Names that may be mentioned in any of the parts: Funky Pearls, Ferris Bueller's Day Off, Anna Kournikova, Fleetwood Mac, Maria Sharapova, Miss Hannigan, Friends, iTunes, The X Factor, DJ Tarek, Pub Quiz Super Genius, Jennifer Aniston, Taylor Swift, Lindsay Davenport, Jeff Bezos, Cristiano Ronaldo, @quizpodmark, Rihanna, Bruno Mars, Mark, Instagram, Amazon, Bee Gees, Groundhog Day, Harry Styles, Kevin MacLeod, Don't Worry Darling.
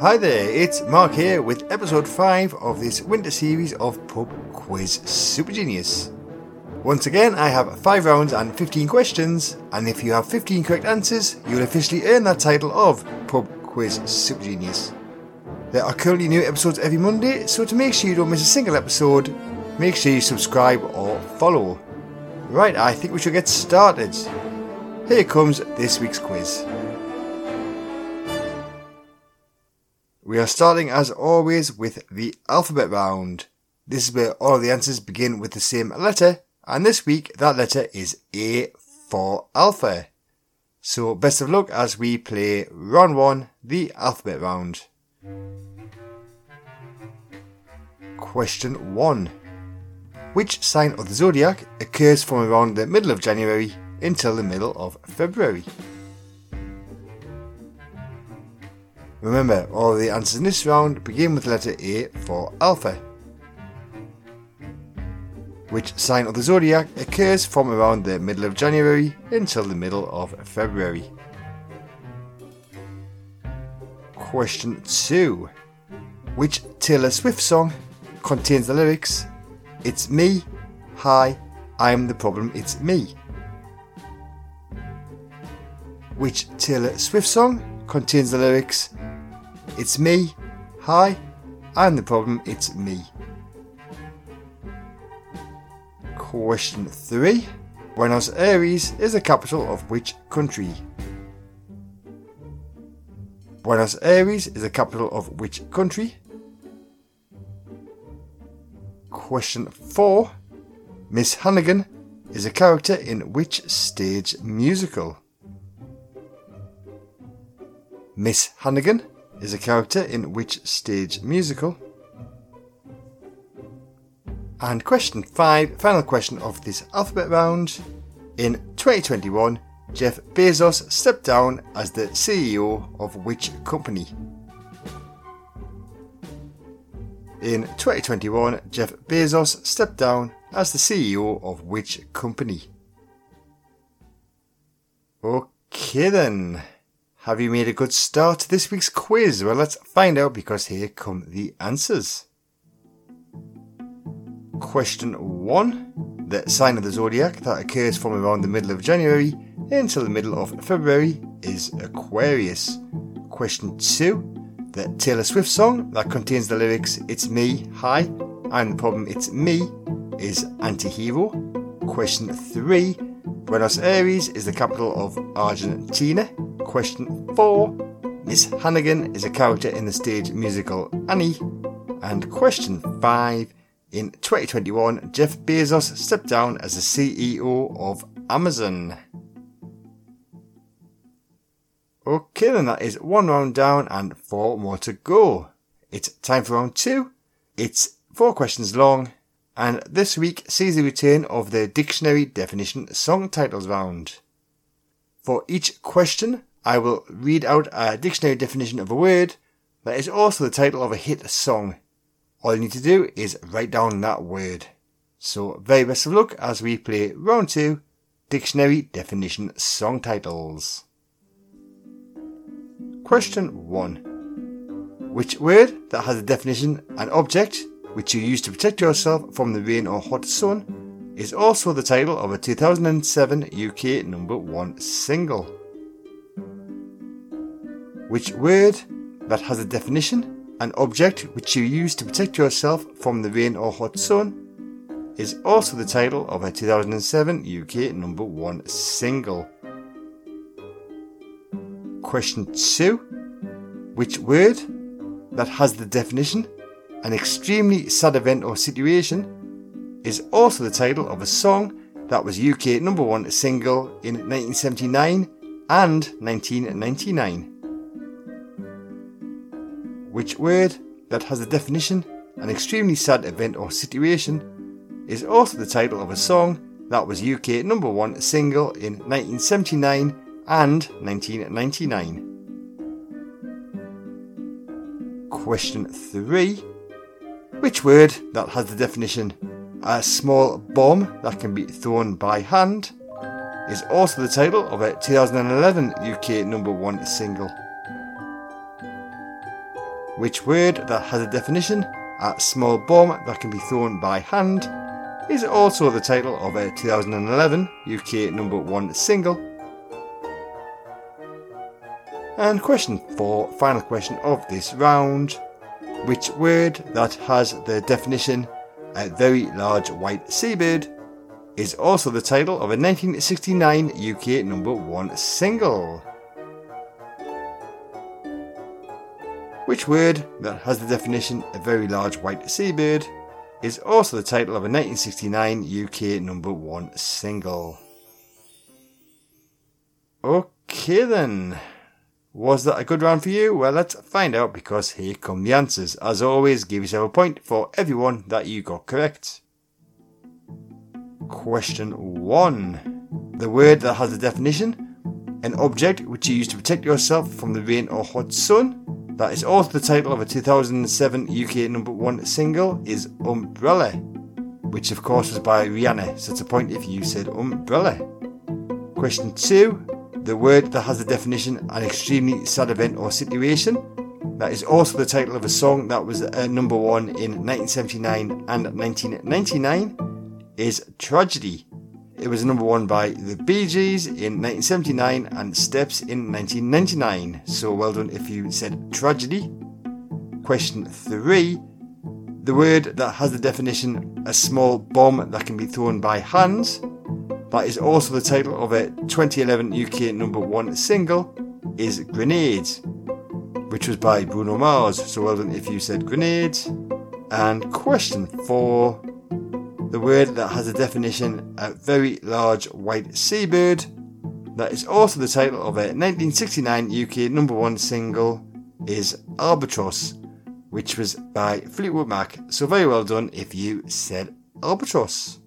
Hi there, it's Mark here with episode 5 of this winter series of Pub Quiz Super Genius. Once again, I have 5 rounds and 15 questions, and if you have 15 correct answers, you'll officially earn that title of Pub Quiz Super Genius. There are currently new episodes every Monday, so to make sure you don't miss a single episode, make sure you subscribe or follow. Right, I think we should get started. Here comes this week's quiz. We are starting, as always, with the alphabet round. This is where all of the answers begin with the same letter, and this week that letter is A for Alpha. So best of luck as we play round 1, the alphabet round. Question 1. Which sign of the zodiac occurs from around the middle of January until the middle of February? Remember, all the answers in this round begin with the letter A for Alpha. Which sign of the zodiac occurs from around the middle of January until the middle of February? Question 2. Which Taylor Swift song contains the lyrics, "It's me, hi, I'm the problem, it's me"? Which Taylor Swift song contains the lyrics, "It's me, hi, I'm the problem, it's me"? Question 3. Buenos Aires is the capital of which country? Buenos Aires is the capital of which country? Question 4. Miss Hannigan is a character in which stage musical? Miss Hannigan is a character in which stage musical? And question 5, final question of this alphabet round. In 2021, Jeff Bezos stepped down as the CEO of which company? In 2021, Jeff Bezos stepped down as the CEO of which company? Okay then. Have you made a good start to this week's quiz? Well, let's find out, because here come the answers. Question 1. The sign of the zodiac that occurs from around the middle of January until the middle of February is Aquarius. Question 2. The Taylor Swift song that contains the lyrics, "It's me, hi, I'm the problem, it's me" is Antihero. Question 3. Buenos Aires is the capital of Argentina. Question 4. Miss Hannigan is a character in the stage musical Annie. And question 5. In 2021, Jeff Bezos stepped down as the CEO of Amazon. Okay then, that is one round down and 4 more to go. It's time for round 2. It's 4 questions long, and this week sees the return of the Dictionary Definition Song Titles round. For each question, I will read out a dictionary definition of a word that is also the title of a hit song. All you need to do is write down that word. So very best of luck as we play round 2, Dictionary Definition Song Titles. Question 1. Which word that has a definition, an object which you use to protect yourself from the rain or hot sun, is also the title of a 2007 UK number 1 single? Which word that has a definition, an object which you use to protect yourself from the rain or hot sun, is also the title of a 2007 UK number 1 single? Question 2. Which word that has the definition, an extremely sad event or situation, is also the title of a song that was UK number 1 single in 1979 and 1999. Which word that has the definition, an extremely sad event or situation, is also the title of a song that was UK number 1 single in 1979 and 1999. Question 3. Which word that has the definition, a small bomb that can be thrown by hand, is also the title of a 2011 UK number 1 single? Which word that has a definition, a small bomb that can be thrown by hand, is also the title of a 2011 UK number one single. And question four, final question of this round. Which word that has the definition, a very large white seabird, is also the title of a 1969 UK number one single? Which word that has the definition, a very large white seabird, is also the title of a 1969 UK number one single? Okay then. Was that a good round for you? Well, let's find out, because here come the answers. As always, give yourself a point for everyone that you got correct. Question 1. The word that has a definition, an object which you use to protect yourself from the rain or hot sun, that is also the title of a 2007 UK number 1 single, is umbrella, which of course was by Rihanna, so it's a point if you said umbrella. Question 2. The word that has the definition, an extremely sad event or situation, that is also the title of a song that was number one in 1979 and 1999, is Tragedy. It was number one by the Bee Gees in 1979 and Steps in 1999, so well done if you said Tragedy. Question 3. The word that has the definition, a small bomb that can be thrown by hands, that is also the title of a 2011 UK number one single, is Grenades, which was by Bruno Mars, so well done if you said Grenades. And question 4. The word that has a definition, a very large white seabird, that is also the title of a 1969 UK number one single, is Albatross, which was by Fleetwood Mac, so very well done if you said Albatross.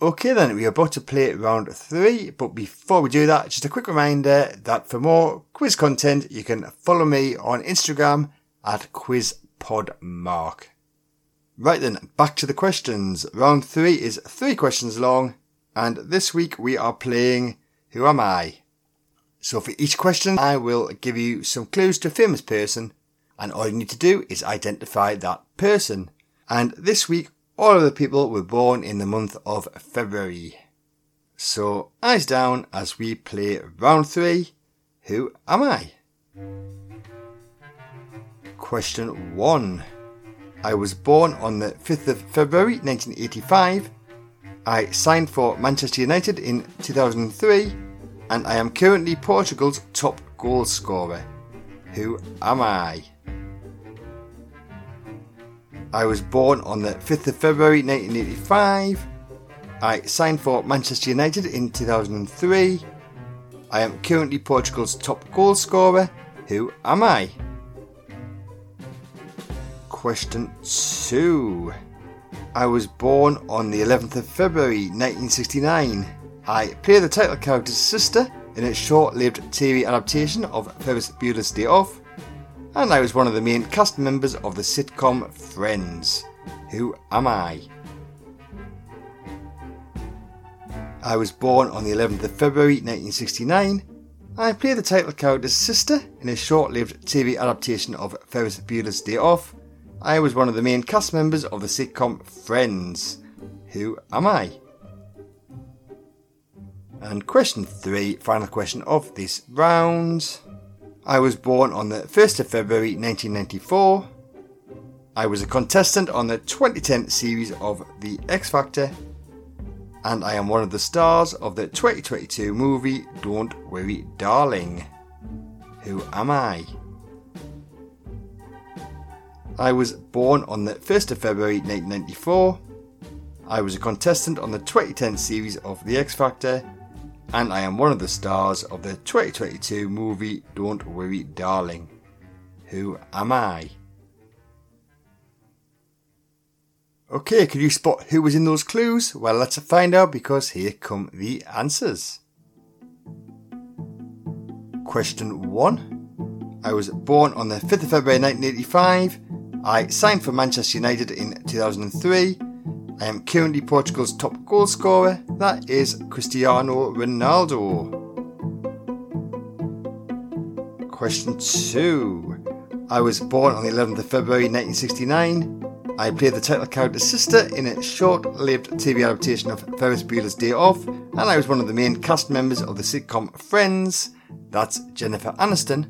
Okay then, we are about to play round 3, but before we do that, just a quick reminder that for more quiz content, you can follow me on Instagram at QuizPodMark. Right then, back to the questions. Round 3 is 3 questions long, and this week we are playing Who Am I? So for each question, I will give you some clues to a famous person, and all you need to do is identify that person. And this week, all of the people were born in the month of February. So, eyes down as we play round 3, Who Am I? Question 1. I was born on the 5th of February 1985. I signed for Manchester United in 2003. And I am currently Portugal's top goal scorer. Who am I? I was born on the 5th of February 1985. I signed for Manchester United in 2003. I am currently Portugal's top goal scorer. Who am I? Question 2. I was born on the 11th of February 1969. I play the title character's sister in a short-lived TV adaptation of Ferris Bueller's Day Off. And I was one of the main cast members of the sitcom Friends. Who am I? I was born on the 11th of February 1969. I play the title character's sister in a short-lived TV adaptation of Ferris Bueller's Day Off. I was one of the main cast members of the sitcom Friends. Who am I? And question 3, final question of this round. I was born on the 1st of February 1994. I was a contestant on the 2010 series of The X Factor. And I am one of the stars of the 2022 movie Don't Worry Darling. Who am I? I was born on the 1st of February 1994. I was a contestant on the 2010 series of The X Factor. And I am one of the stars of the 2022 movie Don't Worry Darling. Who am I? Okay, could you spot who was in those clues? Well, let's find out, because here come the answers. Question 1. I was born on the 5th of February 1985. I signed for Manchester United in 2003. I am currently Portugal's top goalscorer, that is Cristiano Ronaldo. Question 2. I was born on the 11th of February 1969. I played the title character's sister in a short-lived TV adaptation of Ferris Bueller's Day Off, and I was one of the main cast members of the sitcom Friends. That's Jennifer Aniston.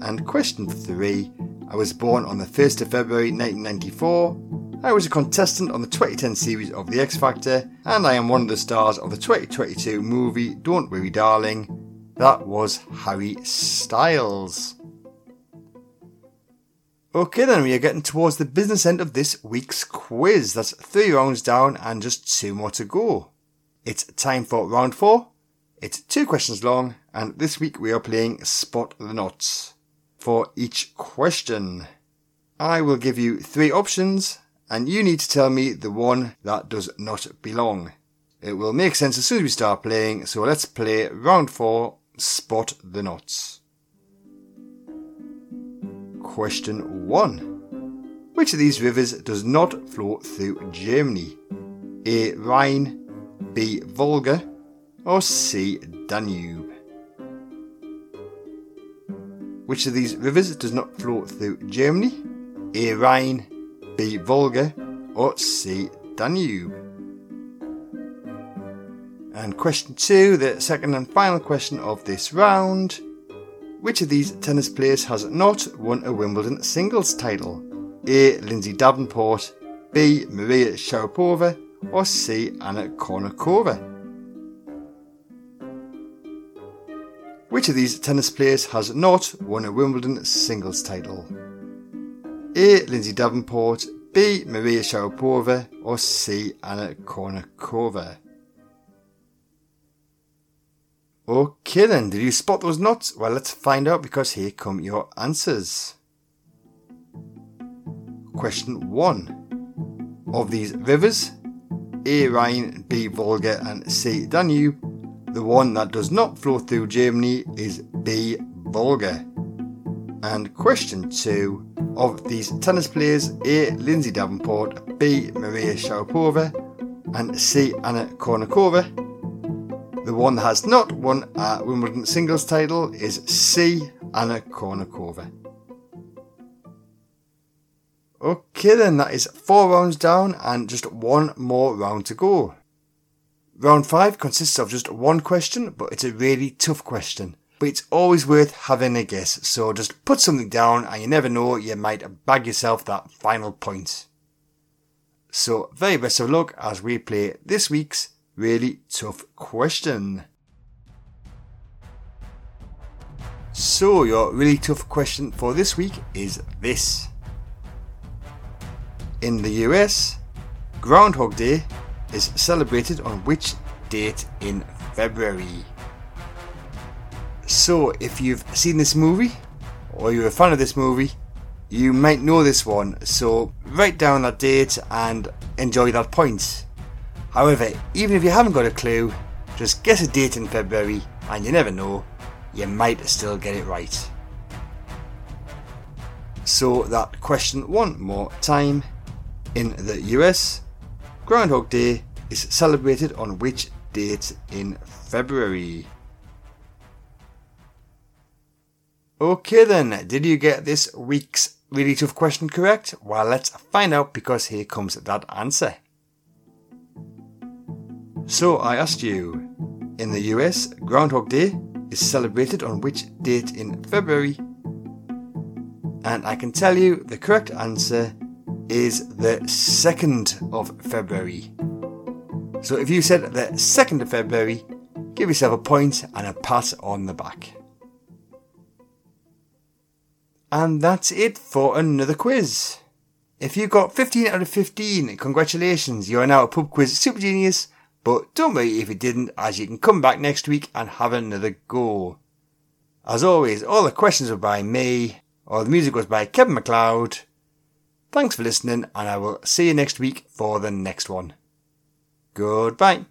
And question 3. I was born on the 1st of February 1994. I was a contestant on the 2010 series of The X Factor, and I am one of the stars of the 2022 movie Don't Worry Darling. That was Harry Styles. Okay then, we are getting towards the business end of this week's quiz. That's 3 rounds down and just 2 more to go. It's time for round 4. It's 2 questions long, and this week we are playing Spot the Knots. For each question, I will give you 3 options, and you need to tell me the one that does not belong. It will make sense as soon as we start playing, so let's play round 4, Spot the Knots. Question 1. Which of these rivers does not flow through Germany? A. Rhine, B. Volga, or C. Danube? Which of these rivers does not flow through Germany? A. Rhine, B. Volga, or C. Danube? And question 2, the second and final question of this round. Which of these tennis players has not won a Wimbledon singles title? A. Lindsay Davenport, B. Maria Sharapova, or C. Anna Kournikova? Which of these tennis players has not won a Wimbledon singles title? A. Lindsay Davenport, B. Maria Sharapova, or C. Anna Kournikova? Okay then, did you spot those knots? Well, let's find out, because here come your answers. Question 1. Of these rivers, A. Rhine, B. Volga, and C. Danube, the one that does not flow through Germany is B. Volga. And question 2. Of these tennis players, A. Lindsay Davenport, B. Maria Sharapova, and C. Anna Kournikova, the one that has not won a Wimbledon singles title is C. Anna Kournikova. Okay then, that is 4 rounds down and just 1 more round to go. Round 5 consists of just 1 question, but it's a really tough question. But it's always worth having a guess, so just put something down and you never know, you might bag yourself that final point. So, very best of luck as we play this week's really tough question. So, your really tough question for this week is this. In the US, Groundhog Day is celebrated on which date in February? So if you've seen this movie, or you're a fan of this movie, you might know this one, so write down that date and enjoy that point. However, even if you haven't got a clue, just guess a date in February, and you never know, you might still get it right. So that question one more time. In the US, Groundhog Day is celebrated on which date in February? Okay then, did you get this week's really tough question correct? Well, let's find out, because here comes that answer. So I asked you, in the US, Groundhog Day is celebrated on which date in February? And I can tell you the correct answer is the 2nd of February. So if you said the 2nd of February, give yourself a point and a pat on the back. And that's it for another quiz. If you got 15 out of 15, congratulations, you are now a Pub Quiz Super Genius, but don't worry if you didn't, as you can come back next week and have another go. As always, all the questions were by me, all the music was by Kevin MacLeod. Thanks for listening, and I will see you next week for the next one. Goodbye.